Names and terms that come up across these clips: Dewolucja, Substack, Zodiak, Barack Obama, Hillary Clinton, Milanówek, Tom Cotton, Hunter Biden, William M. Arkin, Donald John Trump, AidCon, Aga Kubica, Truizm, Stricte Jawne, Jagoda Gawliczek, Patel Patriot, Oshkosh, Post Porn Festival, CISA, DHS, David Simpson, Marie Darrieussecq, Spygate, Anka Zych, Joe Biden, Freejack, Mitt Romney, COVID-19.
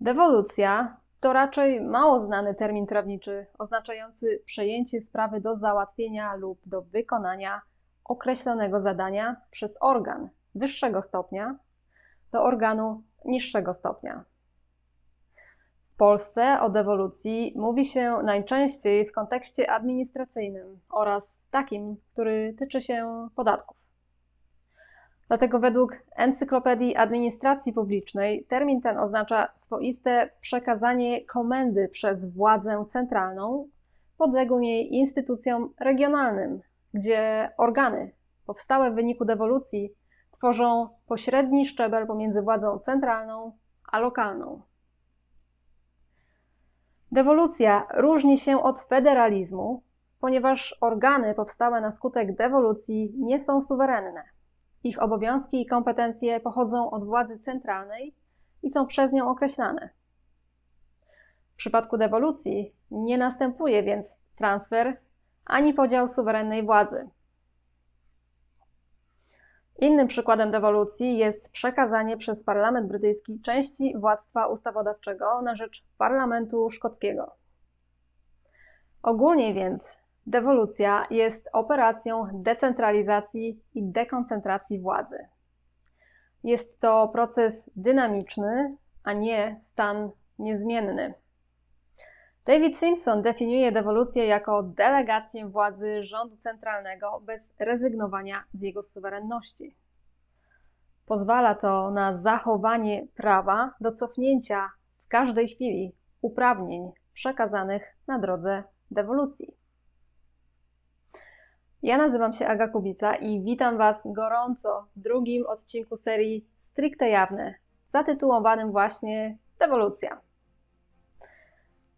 Dewolucja to raczej mało znany termin prawniczy oznaczający przejęcie sprawy do załatwienia lub do wykonania określonego zadania przez organ wyższego stopnia do organu niższego stopnia. W Polsce o dewolucji mówi się najczęściej w kontekście administracyjnym oraz takim, który tyczy się podatków. Dlatego według Encyklopedii Administracji Publicznej termin ten oznacza swoiste przekazanie komendy przez władzę centralną podległym jej instytucjom regionalnym, gdzie organy powstałe w wyniku dewolucji tworzą pośredni szczebel pomiędzy władzą centralną a lokalną. Dewolucja różni się od federalizmu, ponieważ organy powstałe na skutek dewolucji nie są suwerenne. Ich obowiązki i kompetencje pochodzą od władzy centralnej i są przez nią określane. W przypadku dewolucji nie następuje więc transfer ani podział suwerennej władzy. Innym przykładem dewolucji jest przekazanie przez Parlament Brytyjski części władztwa ustawodawczego na rzecz Parlamentu Szkockiego. Ogólnie więc dewolucja jest operacją decentralizacji i dekoncentracji władzy. Jest to proces dynamiczny, a nie stan niezmienny. David Simpson definiuje dewolucję jako delegację władzy rządu centralnego bez rezygnowania z jego suwerenności. Pozwala to na zachowanie prawa do cofnięcia w każdej chwili uprawnień przekazanych na drodze dewolucji. Ja nazywam się Aga Kubica i witam Was gorąco w drugim odcinku serii Stricte Jawne, zatytułowanym właśnie Dewolucja.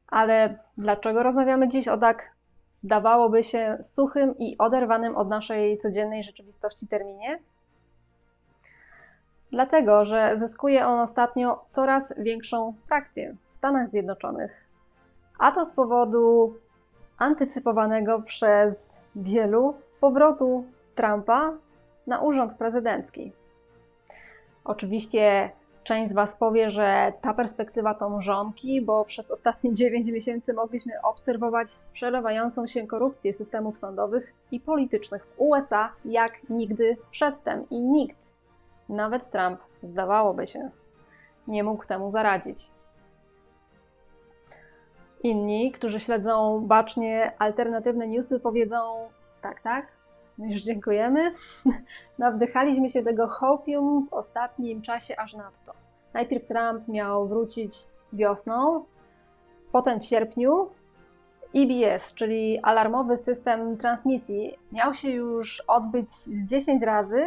Ale dlaczego rozmawiamy dziś o tak, zdawałoby się, suchym i oderwanym od naszej codziennej rzeczywistości terminie? Dlatego, że zyskuje on ostatnio coraz większą frakcję w Stanach Zjednoczonych, a to z powodu antycypowanego przez wielu powrotu Trumpa na urząd prezydencki. Oczywiście część z Was powie, że ta perspektywa to mrzonki, bo przez ostatnie 9 miesięcy mogliśmy obserwować przelewającą się korupcję systemów sądowych i politycznych w USA jak nigdy przedtem i nikt, nawet Trump, zdawałoby się, nie mógł temu zaradzić. Inni, którzy śledzą bacznie alternatywne newsy, powiedzą: tak, już dziękujemy. Nawdychaliśmy się tego hopium w ostatnim czasie aż nadto. Najpierw Trump miał wrócić wiosną, potem w sierpniu. EBS, czyli alarmowy system transmisji, miał się już odbyć z 10 razy,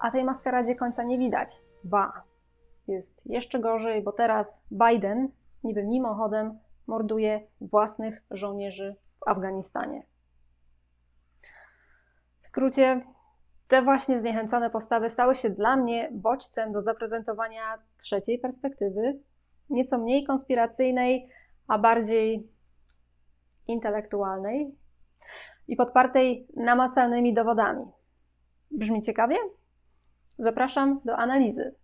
a tej maskaradzie końca nie widać. Ba, jest jeszcze gorzej, bo teraz Biden niby mimochodem morduje własnych żołnierzy w Afganistanie. W skrócie, te właśnie zniechęcone postawy stały się dla mnie bodźcem do zaprezentowania trzeciej perspektywy, nieco mniej konspiracyjnej, a bardziej intelektualnej i podpartej namacalnymi dowodami. Brzmi ciekawie? Zapraszam do analizy.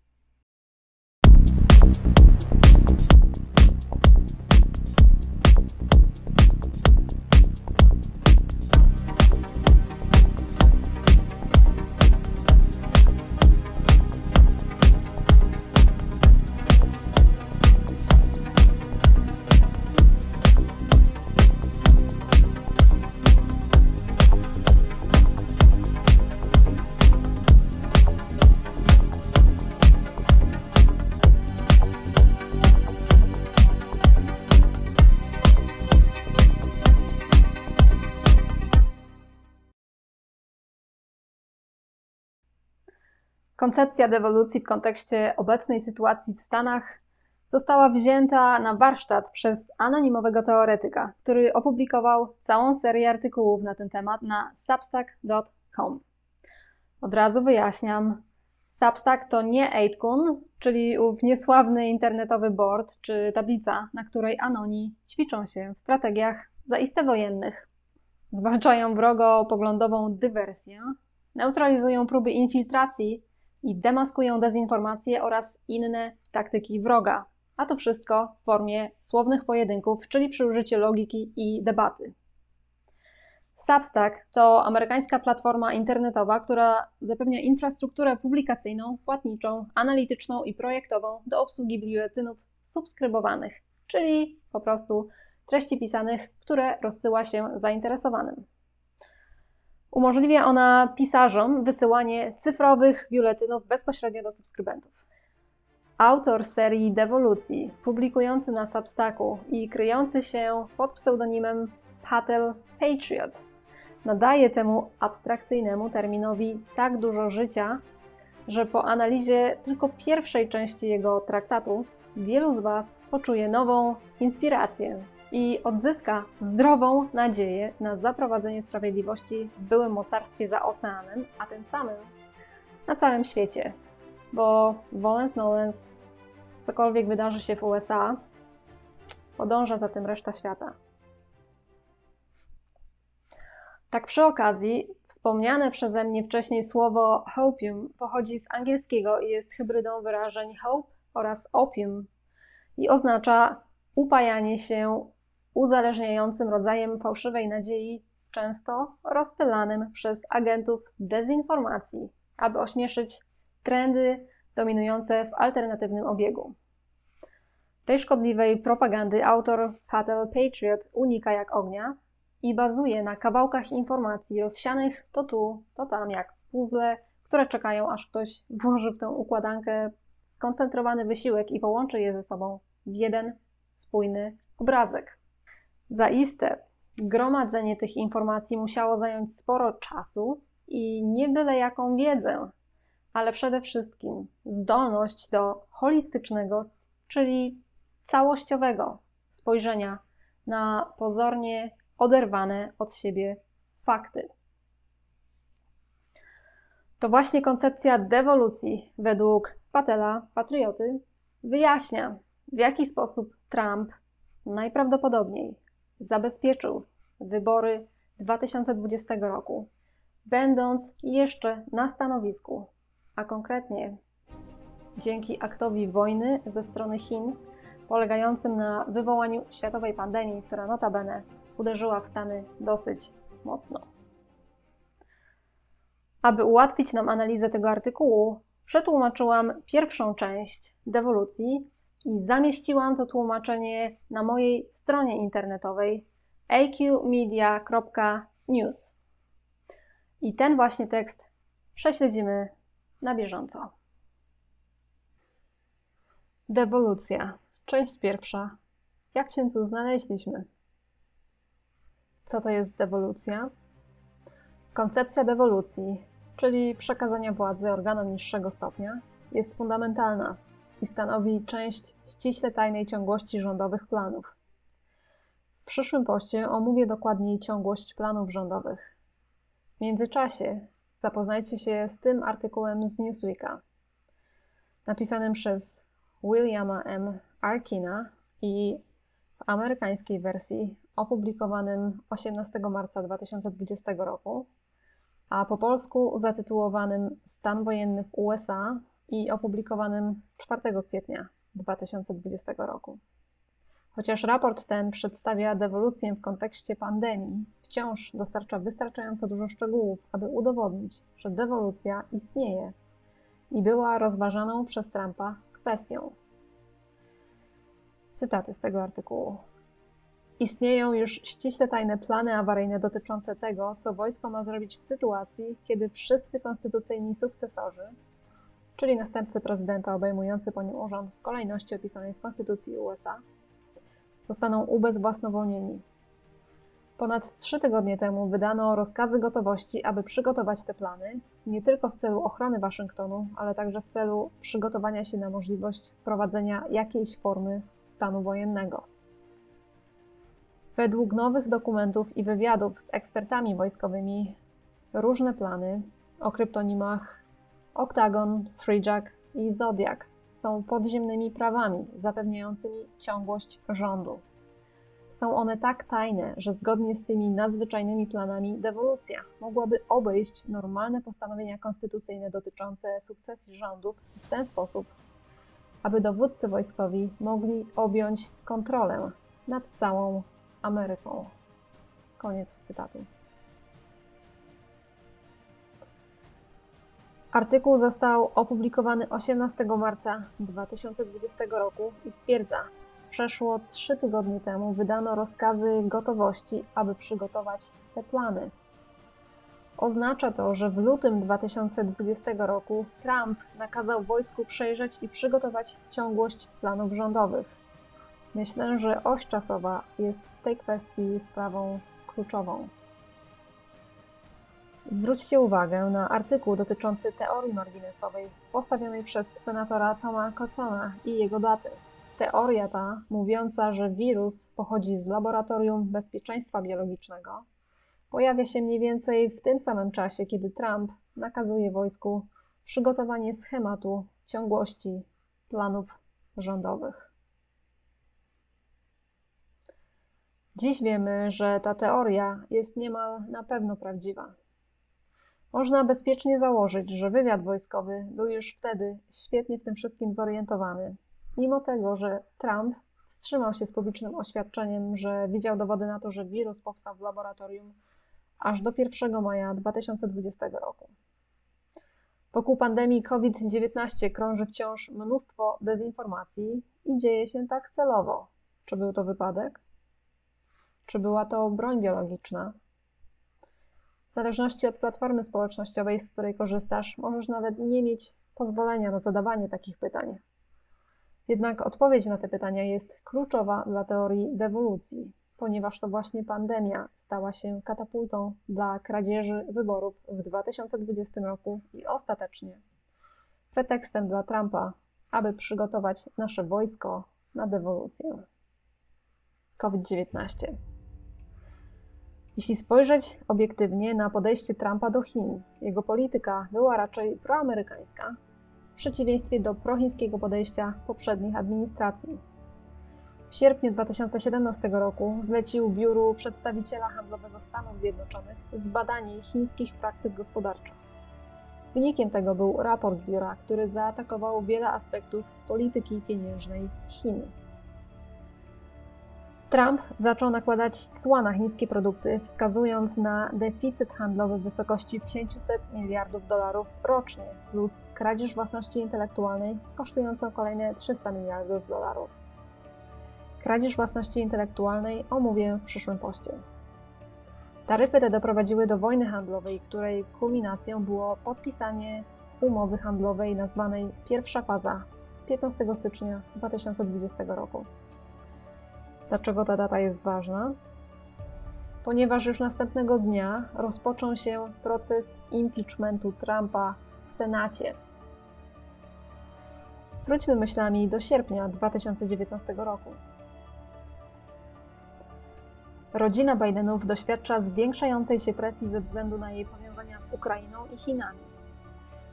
Koncepcja dewolucji w kontekście obecnej sytuacji w Stanach została wzięta na warsztat przez anonimowego teoretyka, który opublikował całą serię artykułów na ten temat na substack.com. Od razu wyjaśniam, Substack to nie AidCon, czyli ów niesławny internetowy board czy tablica, na której anoni ćwiczą się w strategiach zaiste wojennych, zwalczają wrogo-poglądową dywersję, neutralizują próby infiltracji i demaskują dezinformacje oraz inne taktyki wroga, a to wszystko w formie słownych pojedynków, czyli przy użyciu logiki i debaty. Substack to amerykańska platforma internetowa, która zapewnia infrastrukturę publikacyjną, płatniczą, analityczną i projektową do obsługi biuletynów subskrybowanych, czyli po prostu treści pisanych, które rozsyła się zainteresowanym. Umożliwia ona pisarzom wysyłanie cyfrowych biuletynów bezpośrednio do subskrybentów. Autor serii Dewolucji, publikujący na Substacku i kryjący się pod pseudonimem Patel Patriot, nadaje temu abstrakcyjnemu terminowi tak dużo życia, że po analizie tylko pierwszej części jego traktatu wielu z Was poczuje nową inspirację i odzyska zdrową nadzieję na zaprowadzenie sprawiedliwości w byłym mocarstwie za oceanem, a tym samym na całym świecie. Bo volens nolens, cokolwiek wydarzy się w USA, podąża za tym reszta świata. Tak przy okazji, wspomniane przeze mnie wcześniej słowo hopium pochodzi z angielskiego i jest hybrydą wyrażeń hope oraz opium i oznacza upajanie się uzależniającym rodzajem fałszywej nadziei, często rozpylanym przez agentów dezinformacji, aby ośmieszyć trendy dominujące w alternatywnym obiegu. Tej szkodliwej propagandy autor Patel Patriot unika jak ognia i bazuje na kawałkach informacji rozsianych to tu, to tam, jak puzzle, które czekają, aż ktoś włoży w tę układankę skoncentrowany wysiłek i połączy je ze sobą w jeden spójny obrazek. Zaiste gromadzenie tych informacji musiało zająć sporo czasu i nie byle jaką wiedzę, ale przede wszystkim zdolność do holistycznego, czyli całościowego spojrzenia na pozornie oderwane od siebie fakty. To właśnie koncepcja dewolucji według Patela Patrioty wyjaśnia, w jaki sposób Trump najprawdopodobniej zabezpieczył wybory 2020 roku, będąc jeszcze na stanowisku, a konkretnie dzięki aktowi wojny ze strony Chin, polegającym na wywołaniu światowej pandemii, która notabene uderzyła w Stany dosyć mocno. Aby ułatwić nam analizę tego artykułu, przetłumaczyłam pierwszą część dewolucji i zamieściłam to tłumaczenie na mojej stronie internetowej aqmedia.news. I ten właśnie tekst prześledzimy na bieżąco. Dewolucja, część pierwsza. Jak się tu znaleźliśmy? Co to jest dewolucja? Koncepcja dewolucji, czyli przekazania władzy organom niższego stopnia, jest fundamentalna i stanowi część ściśle tajnej ciągłości rządowych planów. W przyszłym poście omówię dokładniej ciągłość planów rządowych. W międzyczasie zapoznajcie się z tym artykułem z Newsweeka, napisanym przez Williama M. Arkina i w amerykańskiej wersji opublikowanym 18 marca 2020 roku, a po polsku zatytułowanym Stan wojenny w USA i opublikowanym 4 kwietnia 2020 roku. Chociaż raport ten przedstawia dewolucję w kontekście pandemii, wciąż dostarcza wystarczająco dużo szczegółów, aby udowodnić, że dewolucja istnieje i była rozważaną przez Trumpa kwestią. Cytaty z tego artykułu. Istnieją już ściśle tajne plany awaryjne dotyczące tego, co wojsko ma zrobić w sytuacji, kiedy wszyscy konstytucyjni sukcesorzy, czyli następcy prezydenta obejmujący po nim urząd w kolejności opisanej w Konstytucji USA, zostaną ubezwłasnowolnieni. Ponad 3 tygodnie temu wydano rozkazy gotowości, aby przygotować te plany, nie tylko w celu ochrony Waszyngtonu, ale także w celu przygotowania się na możliwość wprowadzenia jakiejś formy stanu wojennego. Według nowych dokumentów i wywiadów z ekspertami wojskowymi różne plany o kryptonimach Oktagon, Freejack i Zodiak są podziemnymi prawami zapewniającymi ciągłość rządu. Są one tak tajne, że zgodnie z tymi nadzwyczajnymi planami dewolucja mogłaby obejść normalne postanowienia konstytucyjne dotyczące sukcesji rządów w ten sposób, aby dowódcy wojskowi mogli objąć kontrolę nad całą Ameryką. Koniec cytatu. Artykuł został opublikowany 18 marca 2020 roku i stwierdza, przeszło 3 tygodnie temu wydano rozkazy gotowości, aby przygotować te plany. Oznacza to, że w lutym 2020 roku Trump nakazał wojsku przejrzeć i przygotować ciągłość planów rządowych. Myślę, że oś czasowa jest w tej kwestii sprawą kluczową. Zwróćcie uwagę na artykuł dotyczący teorii marginesowej postawionej przez senatora Toma Cottona i jego daty. Teoria ta, mówiąca, że wirus pochodzi z Laboratorium Bezpieczeństwa Biologicznego, pojawia się mniej więcej w tym samym czasie, kiedy Trump nakazuje wojsku przygotowanie schematu ciągłości planów rządowych. Dziś wiemy, że ta teoria jest niemal na pewno prawdziwa. Można bezpiecznie założyć, że wywiad wojskowy był już wtedy świetnie w tym wszystkim zorientowany, mimo tego, że Trump wstrzymał się z publicznym oświadczeniem, że widział dowody na to, że wirus powstał w laboratorium aż do 1 maja 2020 roku. Wokół pandemii COVID-19 krąży wciąż mnóstwo dezinformacji i dzieje się tak celowo. Czy był to wypadek? Czy była to broń biologiczna? W zależności od platformy społecznościowej, z której korzystasz, możesz nawet nie mieć pozwolenia na zadawanie takich pytań. Jednak odpowiedź na te pytania jest kluczowa dla teorii dewolucji, ponieważ to właśnie pandemia stała się katapultą dla kradzieży wyborów w 2020 roku i ostatecznie pretekstem dla Trumpa, aby przygotować nasze wojsko na dewolucję. COVID-19. Jeśli spojrzeć obiektywnie na podejście Trumpa do Chin, jego polityka była raczej proamerykańska, w przeciwieństwie do prochińskiego podejścia poprzednich administracji. W sierpniu 2017 roku zlecił Biuru Przedstawiciela Handlowego Stanów Zjednoczonych zbadanie chińskich praktyk gospodarczych. Wynikiem tego był raport biura, który zaatakował wiele aspektów polityki pieniężnej Chin. Trump zaczął nakładać cła na chińskie produkty, wskazując na deficyt handlowy w wysokości $500 miliardów rocznie plus kradzież własności intelektualnej kosztującą kolejne $300 miliardów. Kradzież własności intelektualnej omówię w przyszłym poście. Taryfy te doprowadziły do wojny handlowej, której kulminacją było podpisanie umowy handlowej nazwanej Pierwsza faza 15 stycznia 2020 roku. Dlaczego ta data jest ważna? Ponieważ już następnego dnia rozpoczął się proces impeachmentu Trumpa w Senacie. Wróćmy myślami do sierpnia 2019 roku. Rodzina Bidenów doświadcza zwiększającej się presji ze względu na jej powiązania z Ukrainą i Chinami.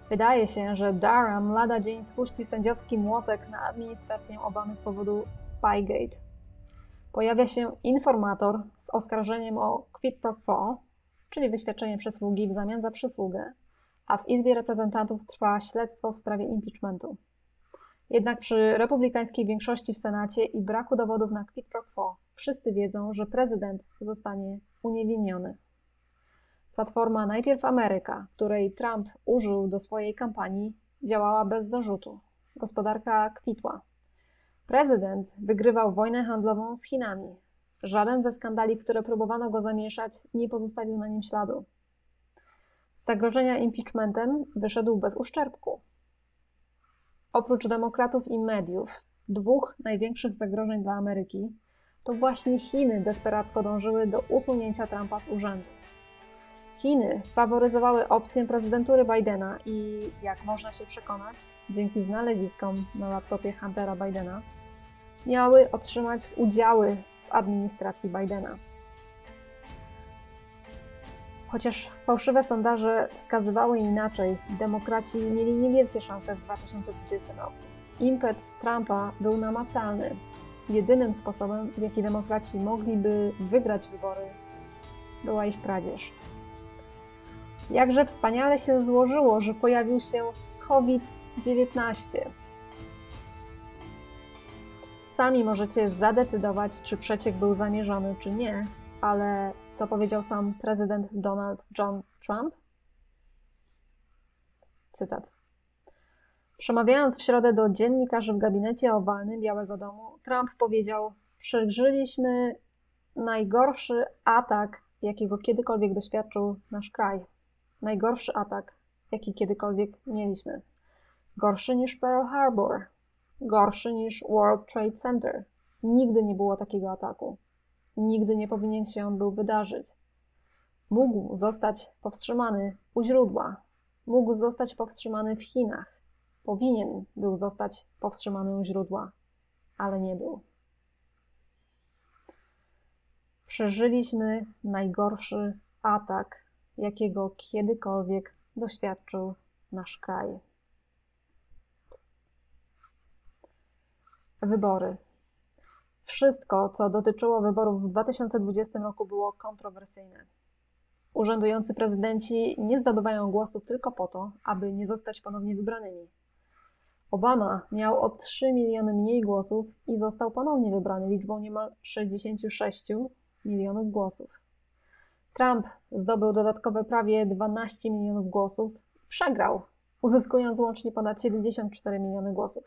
Wydaje się, że Durham lada dzień spuści sędziowski młotek na administrację Obamy z powodu Spygate. Pojawia się informator z oskarżeniem o quid pro quo, czyli wyświadczenie przysługi w zamian za przysługę, a w Izbie Reprezentantów trwa śledztwo w sprawie impeachmentu. Jednak przy republikańskiej większości w Senacie i braku dowodów na quid pro quo wszyscy wiedzą, że prezydent zostanie uniewinniony. Platforma Najpierw Ameryka, której Trump użył do swojej kampanii, działała bez zarzutu. Gospodarka kwitła. Prezydent wygrywał wojnę handlową z Chinami. Żaden ze skandali, w które próbowano go zamieszać, nie pozostawił na nim śladu. Z zagrożenia impeachmentem wyszedł bez uszczerbku. Oprócz demokratów i mediów, 2 największych zagrożeń dla Ameryki, to właśnie Chiny desperacko dążyły do usunięcia Trumpa z urzędu. Chiny faworyzowały opcję prezydentury Bidena i, jak można się przekonać, dzięki znaleziskom na laptopie Huntera Bidena, miały otrzymać udziały w administracji Bidena. Chociaż fałszywe sondaże wskazywały inaczej, demokraci mieli niewielkie szanse w 2020 roku. Impet Trumpa był namacalny. Jedynym sposobem, w jaki demokraci mogliby wygrać wybory, była ich kradzież. Jakże wspaniale się złożyło, że pojawił się COVID-19. Sami możecie zadecydować, czy przeciek był zamierzony, czy nie, ale co powiedział sam prezydent Donald John Trump? Cytat. Przemawiając w środę do dziennikarzy w gabinecie owalnym Białego Domu, Trump powiedział: przeżyliśmy najgorszy atak, jakiego kiedykolwiek doświadczył nasz kraj. Najgorszy atak, jaki kiedykolwiek mieliśmy. Gorszy niż Pearl Harbor. Gorszy niż World Trade Center. Nigdy nie było takiego ataku. Nigdy nie powinien się on był wydarzyć. Mógł zostać powstrzymany u źródła. Mógł zostać powstrzymany w Chinach. Powinien był zostać powstrzymany u źródła, ale nie był. Przeżyliśmy najgorszy atak, jakiego kiedykolwiek doświadczył nasz kraj. Wybory. Wszystko, co dotyczyło wyborów w 2020 roku, było kontrowersyjne. Urzędujący prezydenci nie zdobywają głosów tylko po to, aby nie zostać ponownie wybranymi. Obama miał o 3 miliony mniej głosów i został ponownie wybrany liczbą niemal 66 milionów głosów. Trump zdobył dodatkowe prawie 12 milionów głosów i przegrał, uzyskując łącznie ponad 74 miliony głosów.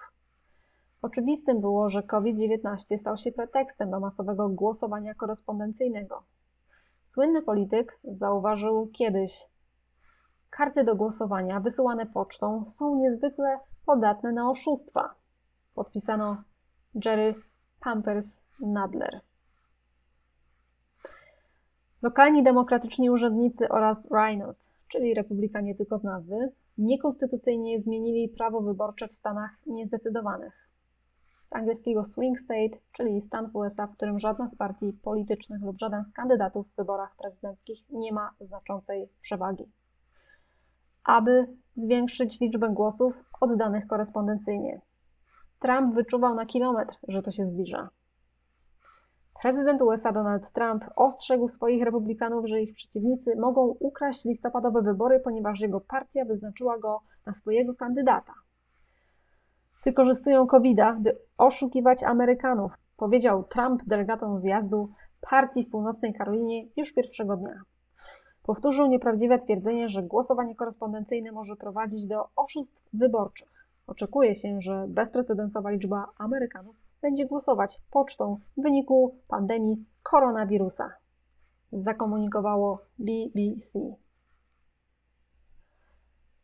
Oczywistym było, że COVID-19 stał się pretekstem do masowego głosowania korespondencyjnego. Słynny polityk zauważył kiedyś: karty do głosowania wysyłane pocztą są niezwykle podatne na oszustwa. Podpisano Jerry Pampers Nadler. Lokalni demokratyczni urzędnicy oraz Rhinos, czyli republikanie tylko z nazwy, niekonstytucyjnie zmienili prawo wyborcze w stanach niezdecydowanych. Z angielskiego swing state, czyli stan w USA, w którym żadna z partii politycznych lub żaden z kandydatów w wyborach prezydenckich nie ma znaczącej przewagi. Aby zwiększyć liczbę głosów oddanych korespondencyjnie. Trump wyczuwał na kilometr, że to się zbliża. Prezydent USA Donald Trump ostrzegł swoich republikanów, że ich przeciwnicy mogą ukraść listopadowe wybory, ponieważ jego partia wyznaczyła go na swojego kandydata. Wykorzystują COVID-a, by oszukiwać Amerykanów, powiedział Trump delegatom zjazdu partii w Północnej Karolinie już pierwszego dnia. Powtórzył nieprawdziwe twierdzenie, że głosowanie korespondencyjne może prowadzić do oszustw wyborczych. Oczekuje się, że bezprecedensowa liczba Amerykanów będzie głosować pocztą w wyniku pandemii koronawirusa, zakomunikowało BBC.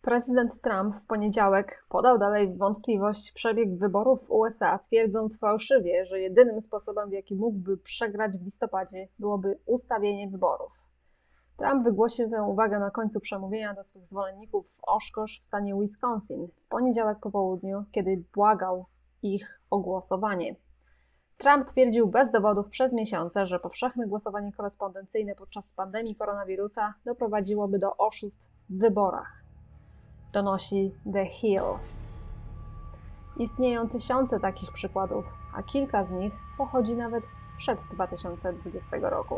Prezydent Trump w poniedziałek podał dalej w wątpliwość przebieg wyborów w USA, twierdząc fałszywie, że jedynym sposobem, w jaki mógłby przegrać w listopadzie, byłoby ustawienie wyborów. Trump wygłosił tę uwagę na końcu przemówienia do swych zwolenników w Oshkosh w stanie Wisconsin w poniedziałek po południu, kiedy błagał ich o głosowanie. Trump twierdził bez dowodów przez miesiące, że powszechne głosowanie korespondencyjne podczas pandemii koronawirusa doprowadziłoby do oszustw w wyborach. Donosi The Hill. Istnieją tysiące takich przykładów, a kilka z nich pochodzi nawet sprzed 2020 roku.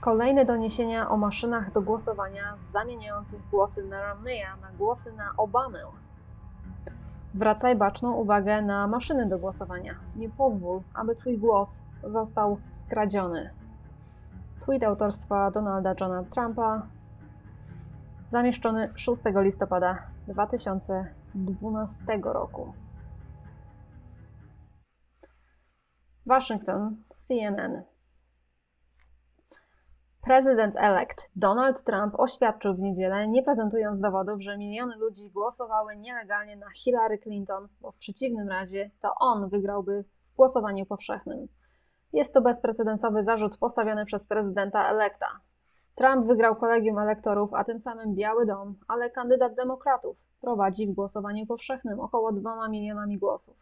Kolejne doniesienia o maszynach do głosowania zamieniających głosy na Romneya na głosy na Obamę. Zwracaj baczną uwagę na maszyny do głosowania. Nie pozwól, aby Twój głos został skradziony. Tweet autorstwa Donalda Johna Trumpa, zamieszczony 6 listopada 2012 roku. Waszyngton, CNN. Prezydent-elekt Donald Trump oświadczył w niedzielę, nie prezentując dowodów, że miliony ludzi głosowały nielegalnie na Hillary Clinton, bo w przeciwnym razie to on wygrałby w głosowaniu powszechnym. Jest to bezprecedensowy zarzut postawiony przez prezydenta-elekta. Trump wygrał kolegium elektorów, a tym samym Biały Dom, ale kandydat demokratów prowadzi w głosowaniu powszechnym około 2 milionami głosów.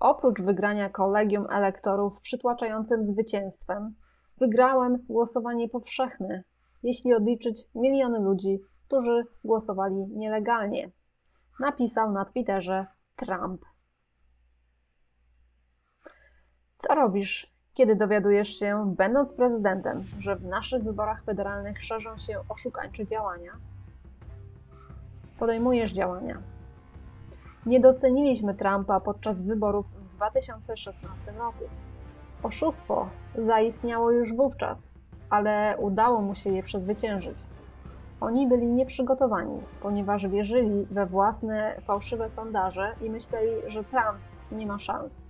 Oprócz wygrania kolegium elektorów przytłaczającym zwycięstwem, wygrałem głosowanie powszechne, jeśli odliczyć miliony ludzi, którzy głosowali nielegalnie, napisał na Twitterze Trump. Co robisz, kiedy dowiadujesz się, będąc prezydentem, że w naszych wyborach federalnych szerzą się oszukańcze działania? Podejmujesz działania. Nie doceniliśmy Trumpa podczas wyborów w 2016 roku. Oszustwo zaistniało już wówczas, ale udało mu się je przezwyciężyć. Oni byli nieprzygotowani, ponieważ wierzyli we własne fałszywe sondaże i myśleli, że Trump nie ma szans.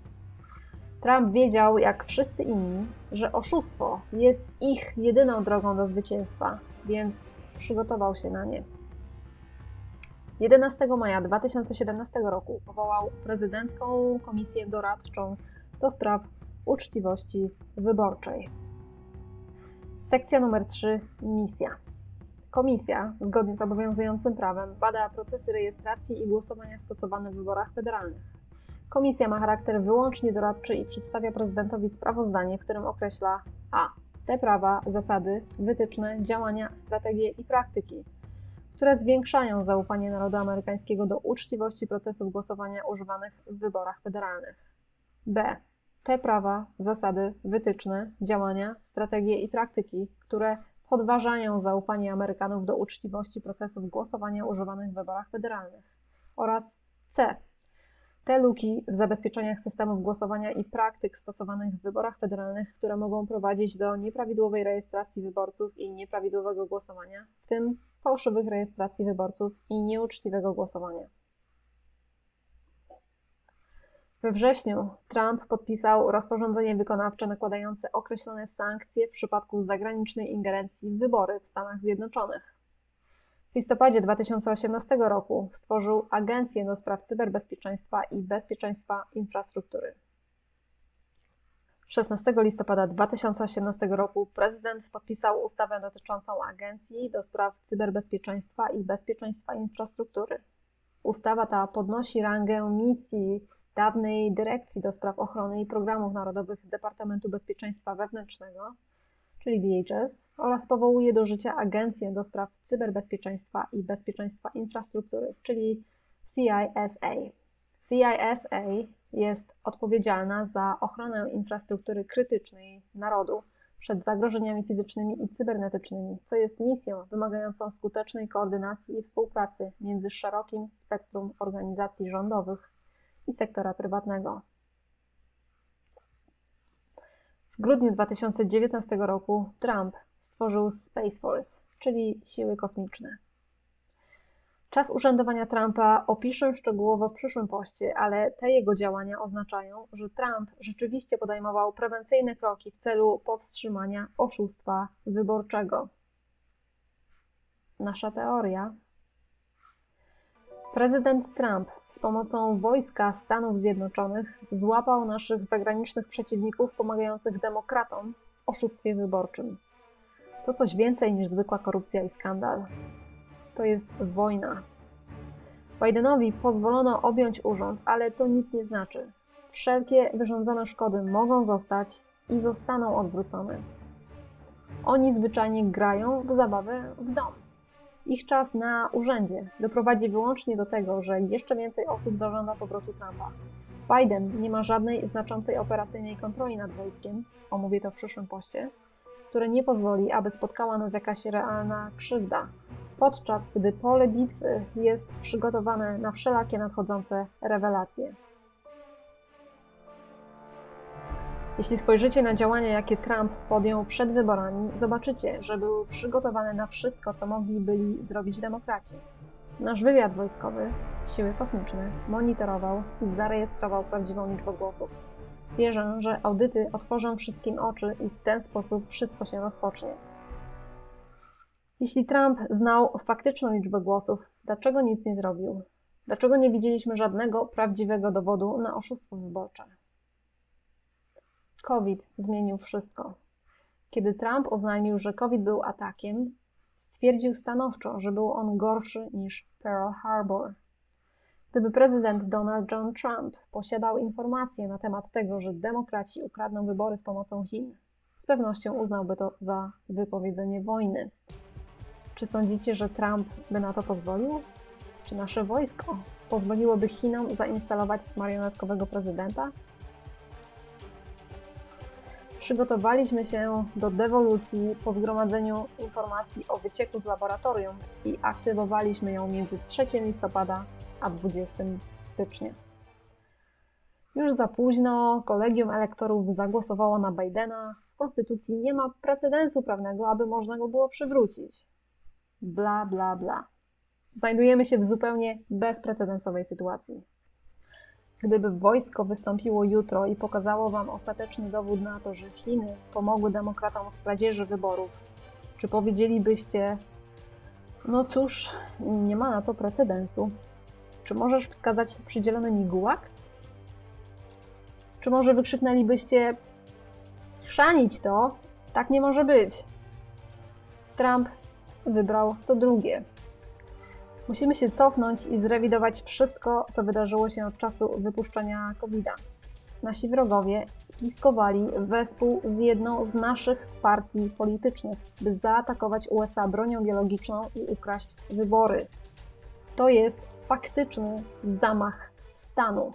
Trump wiedział, jak wszyscy inni, że oszustwo jest ich jedyną drogą do zwycięstwa, więc przygotował się na nie. 11 maja 2017 roku powołał prezydencką komisję doradczą do spraw uczciwości wyborczej. Sekcja numer 3. Misja. Komisja, zgodnie z obowiązującym prawem, bada procesy rejestracji i głosowania stosowane w wyborach federalnych. Komisja ma charakter wyłącznie doradczy i przedstawia prezydentowi sprawozdanie, w którym określa a. te prawa, zasady, wytyczne, działania, strategie i praktyki, które zwiększają zaufanie narodu amerykańskiego do uczciwości procesów głosowania używanych w wyborach federalnych. B. te prawa, zasady, wytyczne, działania, strategie i praktyki, które podważają zaufanie Amerykanów do uczciwości procesów głosowania używanych w wyborach federalnych. Oraz C. te luki w zabezpieczeniach systemów głosowania i praktyk stosowanych w wyborach federalnych, które mogą prowadzić do nieprawidłowej rejestracji wyborców i nieprawidłowego głosowania, w tym fałszywych rejestracji wyborców i nieuczciwego głosowania. We wrześniu Trump podpisał rozporządzenie wykonawcze nakładające określone sankcje w przypadku zagranicznej ingerencji w wybory w Stanach Zjednoczonych. W listopadzie 2018 roku stworzył Agencję do spraw cyberbezpieczeństwa i bezpieczeństwa infrastruktury. 16 listopada 2018 roku prezydent podpisał ustawę dotyczącą Agencji do spraw cyberbezpieczeństwa i bezpieczeństwa infrastruktury. Ustawa ta podnosi rangę misji dawnej Dyrekcji do spraw ochrony i programów narodowych Departamentu Bezpieczeństwa Wewnętrznego, czyli DHS, oraz powołuje do życia Agencję do spraw cyberbezpieczeństwa i bezpieczeństwa infrastruktury, czyli CISA. CISA jest odpowiedzialna za ochronę infrastruktury krytycznej narodu przed zagrożeniami fizycznymi i cybernetycznymi, co jest misją wymagającą skutecznej koordynacji i współpracy między szerokim spektrum organizacji rządowych i sektora prywatnego. W grudniu 2019 roku Trump stworzył Space Force, czyli siły kosmiczne. Czas urzędowania Trumpa opiszę szczegółowo w przyszłym poście, ale te jego działania oznaczają, że Trump rzeczywiście podejmował prewencyjne kroki w celu powstrzymania oszustwa wyborczego. Nasza teoria. Prezydent Trump z pomocą wojska Stanów Zjednoczonych złapał naszych zagranicznych przeciwników pomagających demokratom w oszustwie wyborczym. To coś więcej niż zwykła korupcja i skandal. To jest wojna. Bidenowi pozwolono objąć urząd, ale to nic nie znaczy. Wszelkie wyrządzone szkody mogą zostać i zostaną odwrócone. Oni zwyczajnie grają w zabawę w dom. Ich czas na urzędzie doprowadzi wyłącznie do tego, że jeszcze więcej osób zażąda powrotu Trumpa. Biden nie ma żadnej znaczącej operacyjnej kontroli nad wojskiem, omówię to w przyszłym poście, które nie pozwoli, aby spotkała nas jakaś realna krzywda, podczas gdy pole bitwy jest przygotowane na wszelakie nadchodzące rewelacje. Jeśli spojrzycie na działania, jakie Trump podjął przed wyborami, zobaczycie, że był przygotowany na wszystko, co mogli byli zrobić demokraci. Nasz wywiad wojskowy, siły kosmiczne, monitorował i zarejestrował prawdziwą liczbę głosów. Wierzę, że audyty otworzą wszystkim oczy i w ten sposób wszystko się rozpocznie. Jeśli Trump znał faktyczną liczbę głosów, dlaczego nic nie zrobił? Dlaczego nie widzieliśmy żadnego prawdziwego dowodu na oszustwo wyborcze? COVID zmienił wszystko. Kiedy Trump oznajmił, że COVID był atakiem, stwierdził stanowczo, że był on gorszy niż Pearl Harbor. Gdyby prezydent Donald John Trump posiadał informacje na temat tego, że demokraci ukradną wybory z pomocą Chin, z pewnością uznałby to za wypowiedzenie wojny. Czy sądzicie, że Trump by na to pozwolił? Czy nasze wojsko pozwoliłoby Chinom zainstalować marionetkowego prezydenta? Przygotowaliśmy się do dewolucji po zgromadzeniu informacji o wycieku z laboratorium i aktywowaliśmy ją między 3 listopada a 20 drastycznie. Już za późno, kolegium elektorów zagłosowało na Bidena. W konstytucji nie ma precedensu prawnego, aby można go było przywrócić. Bla, bla, bla. Znajdujemy się w zupełnie bezprecedensowej sytuacji. Gdyby wojsko wystąpiło jutro i pokazało wam ostateczny dowód na to, że Chiny pomogły demokratom w kradzieży wyborów, czy powiedzielibyście: no cóż, nie ma na to precedensu. Czy możesz wskazać przydzielony mi gułak? Czy może wykrzyknęlibyście: chrzanić to, tak nie może być. Trump wybrał to drugie. Musimy się cofnąć i zrewidować wszystko, co wydarzyło się od czasu wypuszczenia COVID-a. Nasi wrogowie spiskowali wespół z jedną z naszych partii politycznych, by zaatakować USA bronią biologiczną i ukraść wybory. To jest faktyczny zamach stanu.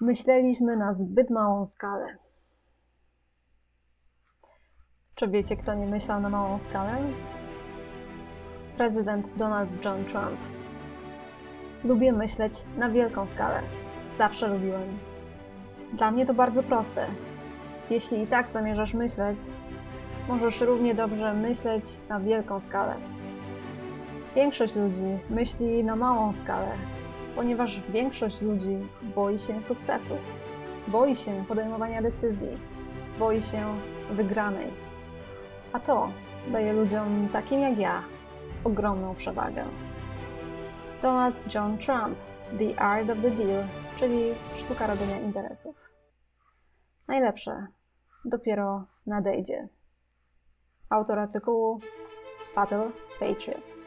Myśleliśmy na zbyt małą skalę. Czy wiecie, kto nie myślał na małą skalę? Prezydent Donald John Trump. Lubię myśleć na wielką skalę. Zawsze lubiłem. Dla mnie to bardzo proste. Jeśli i tak zamierzasz myśleć, możesz równie dobrze myśleć na wielką skalę. Większość ludzi myśli na małą skalę, ponieważ większość ludzi boi się sukcesu, boi się podejmowania decyzji, boi się wygranej. A to daje ludziom takim jak ja ogromną przewagę. Donald John Trump, The Art of the Deal, czyli sztuka robienia interesów. Najlepsze dopiero nadejdzie. Autor artykułu Patel Patriot.